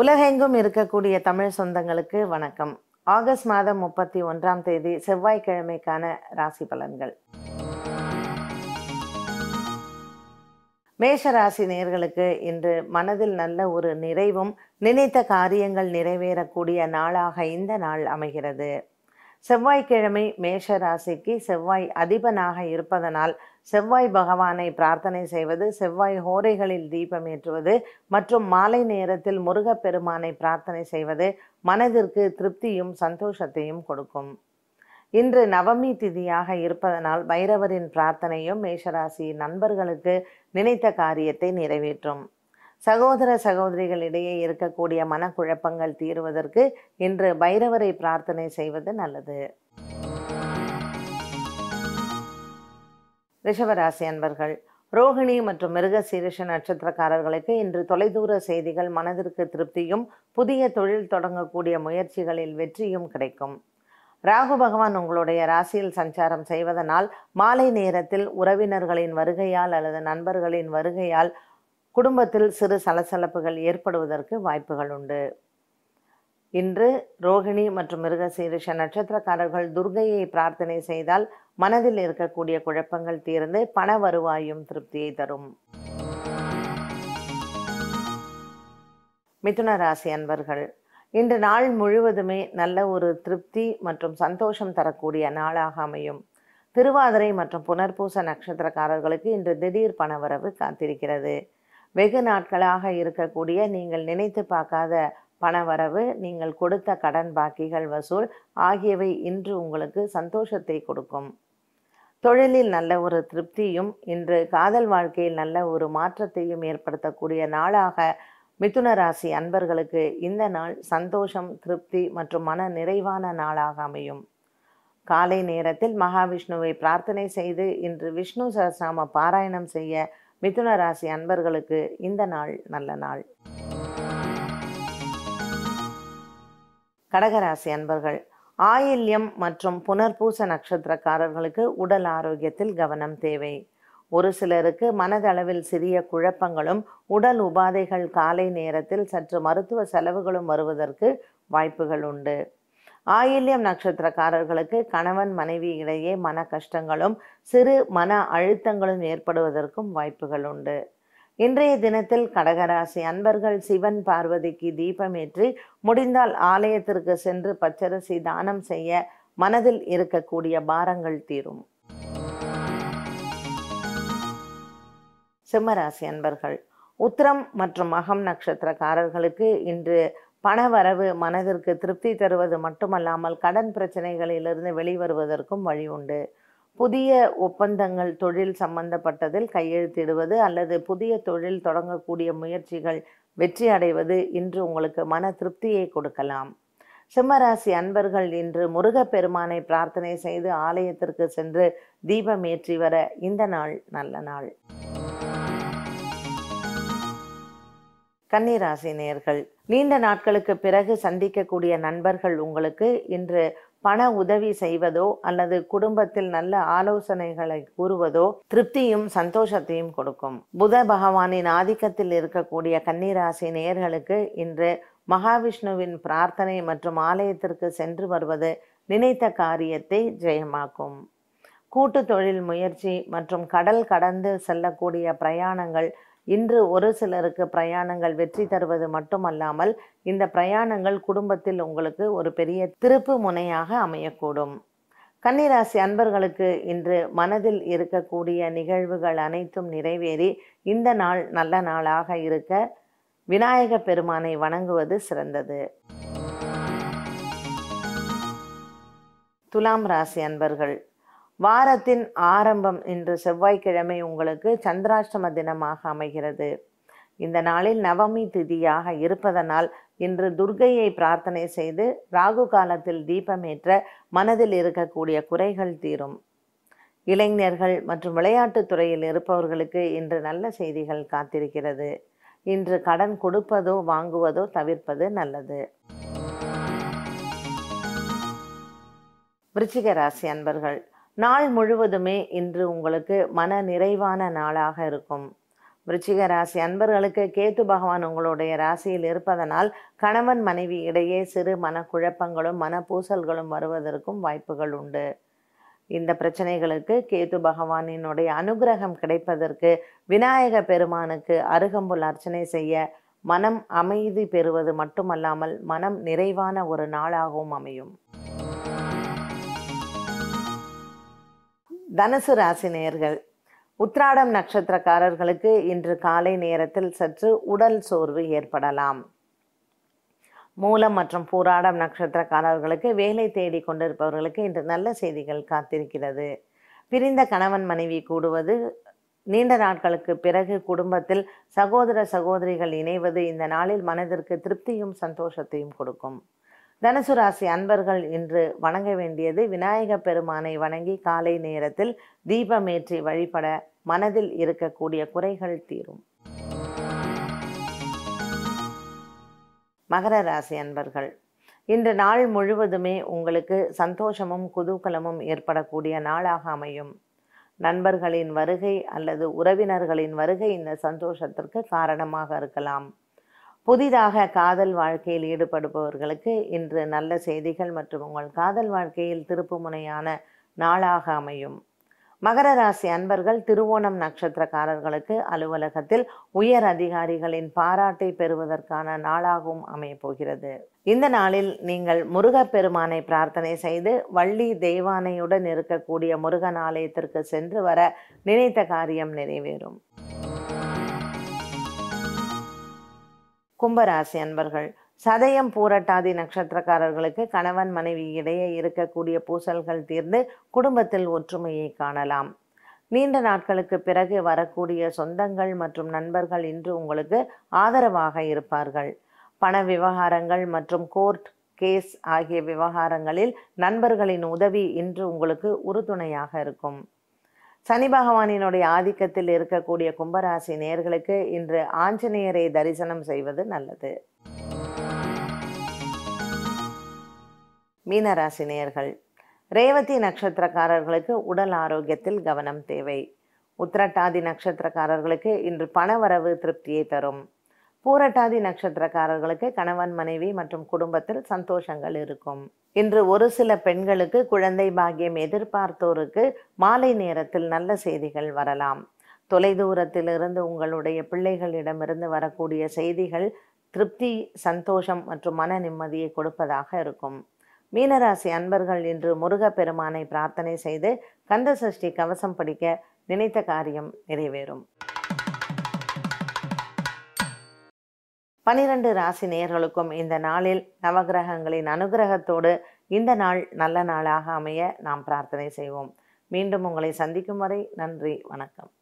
உலகெங்கும் இருக்கக்கூடிய தமிழ் சொந்தங்களுக்கு வணக்கம். ஆகஸ்ட் மாதம் 31ஆம் தேதி செவ்வாய்க்கிழமைக்கான ராசி பலன்கள். மேஷ ராசி நேயர்களுக்கு இன்று மனதில் நல்ல ஒரு நிறைவும் நினைத்த காரியங்கள் நிறைவேறக்கூடிய நாளாக இந்த நாள் அமைகிறது. செவ்வாய்க்கிழமை மேஷ ராசிக்கு செவ்வாய் அதிபனாக இருப்பதனால் செவ்வாய் பகவானை பிரார்த்தனை செய்வது, செவ்வாய் ஹோரைகளில் தீபம் ஏற்றுவது மற்றும் மாலை நேரத்தில் முருகப்பெருமானை பிரார்த்தனை செய்வது மனதிற்கு திருப்தியும் சந்தோஷத்தையும் கொடுக்கும். இன்று நவமி திதியாக இருப்பதனால் பைரவரின் பிரார்த்தனையும் மேஷராசியின் நண்பர்களுக்கு நினைத்த காரியத்தை நிறைவேற்றும். சகோதர சகோதரிகளிடையே இருக்கக்கூடிய மனக்குழப்பங்கள் தீருவதற்கு இன்று பைரவரை பிரார்த்தனை செய்வது நல்லது. ரிஷபராசி அன்பர்கள், ரோகிணி மற்றும் மிருகசீரிஷ நட்சத்திரக்காரர்களுக்கு இன்று தொலைதூர செய்திகள் மனதிற்கு திருப்தியும் புதிய தொழில் தொடங்கக்கூடிய முயற்சிகளில் வெற்றியும் கிடைக்கும். ராகு பகவான் உங்களுடைய ராசியில் சஞ்சாரம் செய்வதனால் மாலை நேரத்தில் உறவினர்களின் வருகையால் அல்லது நண்பர்களின் வருகையால் குடும்பத்தில் சிறு சலசலப்புகள் ஏற்படுவதற்கு வாய்ப்புகள் உண்டு. இன்று ரோகிணி மற்றும் மிருகசீரிஷ நட்சத்திரக்காரர்கள் துர்க்கையை பிரார்த்தனை செய்தால் மனதில் இருக்கக்கூடிய குழப்பங்கள் தீர்ந்து பண வருவாயும் திருப்தியை தரும். மிதுன ராசி அன்பர்கள், இன்று நாள் முழுவதுமே நல்ல ஒரு திருப்தி மற்றும் சந்தோஷம் தரக்கூடிய நாளாக அமையும். திருவாதிரை மற்றும் புனர்பூச நட்சத்திரக்காரர்களுக்கு இன்று திடீர் பணவரவு காத்திருக்கிறது. வெகு நாட்களாக இருக்கக்கூடிய நீங்கள் நினைத்து பார்க்காத பணவரவு, நீங்கள் கொடுத்த கடன் பாக்கிகள் வசூல் ஆகியவை இன்று உங்களுக்கு சந்தோஷத்தை கொடுக்கும். தொழிலில் நல்ல ஒரு திருப்தியும் இன்று காதல் வாழ்க்கையில் நல்ல ஒரு மாற்றத்தையும் ஏற்படுத்தக்கூடிய நாளாக மிதுன ராசி அன்பர்களுக்கு இந்த நாள் சந்தோஷம், திருப்தி மற்றும் மன நிறைவான நாளாக அமையும். காலை நேரத்தில் மகாவிஷ்ணுவை பிரார்த்தனை செய்து இன்று விஷ்ணு சகஸ்ரநாம பாராயணம் செய்ய மிதுன ராசி அன்பர்களுக்கு இந்த நாள் நல்ல நாள். கடகராசி அன்பர்கள், ஆயில்யம் மற்றும் புனர்பூச நட்சத்திரக்காரர்களுக்கு உடல் ஆரோக்கியத்தில் கவனம் தேவை. ஒரு சிலருக்கு மனதளவில் சிறிய குழப்பங்களும் உடல் உபாதைகள் காலை நேரத்தில் சற்று மருத்துவ செலவுகளும் வருவதற்கு வாய்ப்புகள் உண்டு. ஆயில்யம் நட்சத்திரக்காரர்களுக்கு கணவன் மனைவி இடையே மன கஷ்டங்களும் சிறு மன அழுத்தங்களும் ஏற்படுவதற்கும் வாய்ப்புகள் உண்டு. இன்றைய தினத்தில் கடகராசி அன்பர்கள் சிவன் பார்வதிக்கு தீபமேற்றி முடிந்தால் ஆலயத்திற்கு சென்று பச்சரிசி தானம் செய்ய மனதில் இருக்கக்கூடிய பாரங்கள் தீரும். சிம்மராசி அன்பர்கள், உத்திரம் மற்றும் மகம் நட்சத்திரக்காரர்களுக்கு இன்று பணவரவு மனதிற்கு திருப்தி தருவது மட்டுமல்லாமல் கடன் பிரச்சனைகளிலிருந்து வெளிவருவதற்கும் வழி உண்டு. புதிய ஒப்பந்தங்கள் தொழில் சம்பந்தப்பட்டதில் கையெழுத்திடுவது அல்லது புதிய தொழில் தொடங்கக்கூடிய முயற்சிகள் வெற்றி அடைவது இன்று உங்களுக்கு மன திருப்தியை கொடுக்கலாம். சிம்மராசி அன்பர்கள் இன்று முருகப்பெருமானை பிரார்த்தனை செய்து ஆலயத்திற்கு சென்று தீபம் ஏற்றி வர இந்த நாள் நல்ல நாள். கன்னிராசி நேயர்கள், நீண்ட நாட்களுக்கு பிறகு சந்திக்கக்கூடிய நண்பர்கள் உங்களுக்கு இன்று பண உதவி செய்வதோ அல்லது குடும்பத்தில் நல்ல ஆலோசனைகளை கூறுவதோ திருப்தியும் சந்தோஷத்தையும் கொடுக்கும். புத பகவானின் ஆதிக்கத்தில் இருக்கக்கூடிய கன்னிராசி நேயர்களுக்கு இன்று மகாவிஷ்ணுவின் பிரார்த்தனை மற்றும் ஆலயத்திற்கு சென்று வருவது நினைத்த காரியத்தை ஜெயமாக்கும். கூட்டு தொழில் முயற்சி மற்றும் கடல் கடந்து செல்லக்கூடிய பிரயாணங்கள் இன்று ஒரு சிலருக்கு பிரயாணங்கள் வெற்றி தருவது மட்டுமல்லாமல் இந்த பிரயாணங்கள் குடும்பத்தில் உங்களுக்கு ஒரு பெரிய திருப்பு முனையாக அமையக்கூடும். கன்னிராசி அன்பர்களுக்கு இன்று மனதில் இருக்கக்கூடிய நிகழ்வுகள் அனைத்தும் நிறைவேறி இந்த நாள் நல்ல நாளாக இருக்க விநாயக பெருமானை வணங்குவது சிறந்தது. துலாம் ராசி அன்பர்கள், வாரத்தின் ஆரம்பம் இன்று செவ்வாய்க்கிழமை உங்களுக்கு சந்திராஷ்டம தினமாக அமைகிறது. இந்த நாளில் நவமி திதியாக இருப்பதனால் இன்று துர்க்கையை பிரார்த்தனை செய்து ராகு காலத்தில் தீபமேற்ற மனதில் இருக்கக்கூடிய குறைகள் தீரும். இளைஞர்கள் மற்றும் விளையாட்டுத் துறையில் இருப்பவர்களுக்கு இன்று நல்ல செய்திகள் காத்திருக்கிறது. இன்று கடன் கொடுப்பதோ வாங்குவதோ தவிர்ப்பது நல்லது. விருச்சிக ராசி அன்பர்கள், நாள் முழுவதுமே இன்று உங்களுக்கு மன நிறைவான நாளாக இருக்கும். விருச்சிக ராசி அன்பர்களுக்கு கேத்து பகவான் உங்களுடைய ராசியில் இருப்பதனால் கணவன் மனைவி இடையே சிறு மனக்குழப்பங்களும் மனப்பூசல்களும் வருவதற்கும் வாய்ப்புகள் உண்டு. இந்த பிரச்சனைகளுக்கு கேத்து பகவானினுடைய அனுகிரகம் கிடைப்பதற்கு விநாயக பெருமானுக்கு அருகம்புல் அர்ச்சனை செய்ய மனம் அமைதி பெறுவது மட்டுமல்லாமல் மனம் நிறைவான ஒரு நாளாகவும் அமையும். தனுசு ராசி நேயர்கள், உத்திராடம் நட்சத்திரக்காரர்களுக்கு இன்று காலை நேரத்தில் சற்று உடல் சோர்வு ஏற்படலாம். மூலம் மற்றும் பூராடம் நட்சத்திரக்காரர்களுக்கு வேலை தேடி கொண்டிருப்பவர்களுக்கு இன்று நல்ல செய்திகள் காத்திருக்கிறது. பிரிந்த கணவன் மனைவி கூடுவது, நீண்ட நாட்களுக்கு பிறகு குடும்பத்தில் சகோதர சகோதரிகள் இணைவது இந்த நாளில் மனதிற்கு திருப்தியும் சந்தோஷத்தையும் கொடுக்கும். தனுசு ராசி அன்பர்கள் இன்று வணங்க வேண்டியது விநாயக பெருமானை வணங்கி காலை நேரத்தில் தீபமேற்றி வழிபட மனதில் இருக்கக்கூடிய குறைகள் தீரும். மகர ராசி அன்பர்கள், இன்று நாள் முழுவதுமே உங்களுக்கு சந்தோஷமும் குதூகலமும் ஏற்படக்கூடிய நாளாக அமையும். நண்பர்களின் வருகை அல்லது உறவினர்களின் வருகை இந்த சந்தோஷத்திற்கு காரணமாக இருக்கலாம். புதிதாக காதல் வாழ்க்கையில் ஈடுபடுபவர்களுக்கு இன்று நல்ல செய்திகள் மற்றும் உங்கள் காதல் வாழ்க்கையில் திருப்புமுனையான நாளாக அமையும். மகர ராசி அன்பர்கள், திருவோணம் நட்சத்திரக்காரர்களுக்கு அலுவலகத்தில் உயர் அதிகாரிகளின் பாராட்டை பெறுவதற்கான நாளாகவும் அமையப்போகிறது. இந்த நாளில் நீங்கள் முருகப்பெருமானை பிரார்த்தனை செய்து வள்ளி தெய்வானையுடன் இருக்கக்கூடிய முருகன் ஆலயத்திற்கு சென்று வர நினைத்த காரியம் நிறைவேறும். கும்பராசி அன்பர்கள், சதயம் பூரட்டாதி நட்சத்திரக்காரர்களுக்கு கணவன் மனைவி இடையே இருக்கக்கூடிய பூசல்கள் தீர்ந்து குடும்பத்தில் ஒற்றுமையை காணலாம். நீண்ட நாட்களுக்கு பிறகு வரக்கூடிய சொந்தங்கள் மற்றும் நண்பர்கள் இன்று உங்களுக்கு ஆதரவாக இருப்பார்கள். பண விவகாரங்கள் மற்றும் கோர்ட் கேஸ் ஆகிய விவகாரங்களில் நண்பர்களின் உதவி இன்று உங்களுக்கு உறுதுணையாக இருக்கும். சனி பகவானினுடைய ஆதிக்கத்தில் இருக்கக்கூடிய கும்பராசி நேயர்களுக்கு இன்று ஆஞ்சநேயரை தரிசனம் செய்வது நல்லது. மீனராசி நேயர்கள், ரேவதி நட்சத்திரக்காரர்களுக்கு உடல் ஆரோக்கியத்தில் கவனம் தேவை. உத்திரட்டாதி நட்சத்திரக்காரர்களுக்கு இன்று பணவரவு திருப்தியை தரும். பூரட்டாதி நட்சத்திரக்காரர்களுக்கு கணவன் மனைவி மற்றும் குடும்பத்தில் சந்தோஷங்கள் இருக்கும். இன்று ஒரு சில பெண்களுக்கு குழந்தை பாக்கியம் எதிர்பார்த்தோருக்கு மாலை நேரத்தில் நல்ல செய்திகள் வரலாம். தொலைதூரத்திலிருந்து உங்களுடைய பிள்ளைகளிடமிருந்து வரக்கூடிய செய்திகள் திருப்தி, சந்தோஷம் மற்றும் மன நிம்மதியை கொடுப்பதாக இருக்கும். மீனராசி அன்பர்கள் இன்று முருகப்பெருமானை பிரார்த்தனை செய்து கந்த சஷ்டி கவசம் படிக்க நினைத்த காரியம் நிறைவேறும். 12 ராசி நேயர்களுக்கும் இந்த நாளில் நவகிரகங்களின் அனுகிரகத்தோடு இந்த நாள் நல்ல நாளாக அமைய நாம் பிரார்த்தனை செய்வோம். மீண்டும் உங்களை சந்திக்கும் வரை நன்றி, வணக்கம்.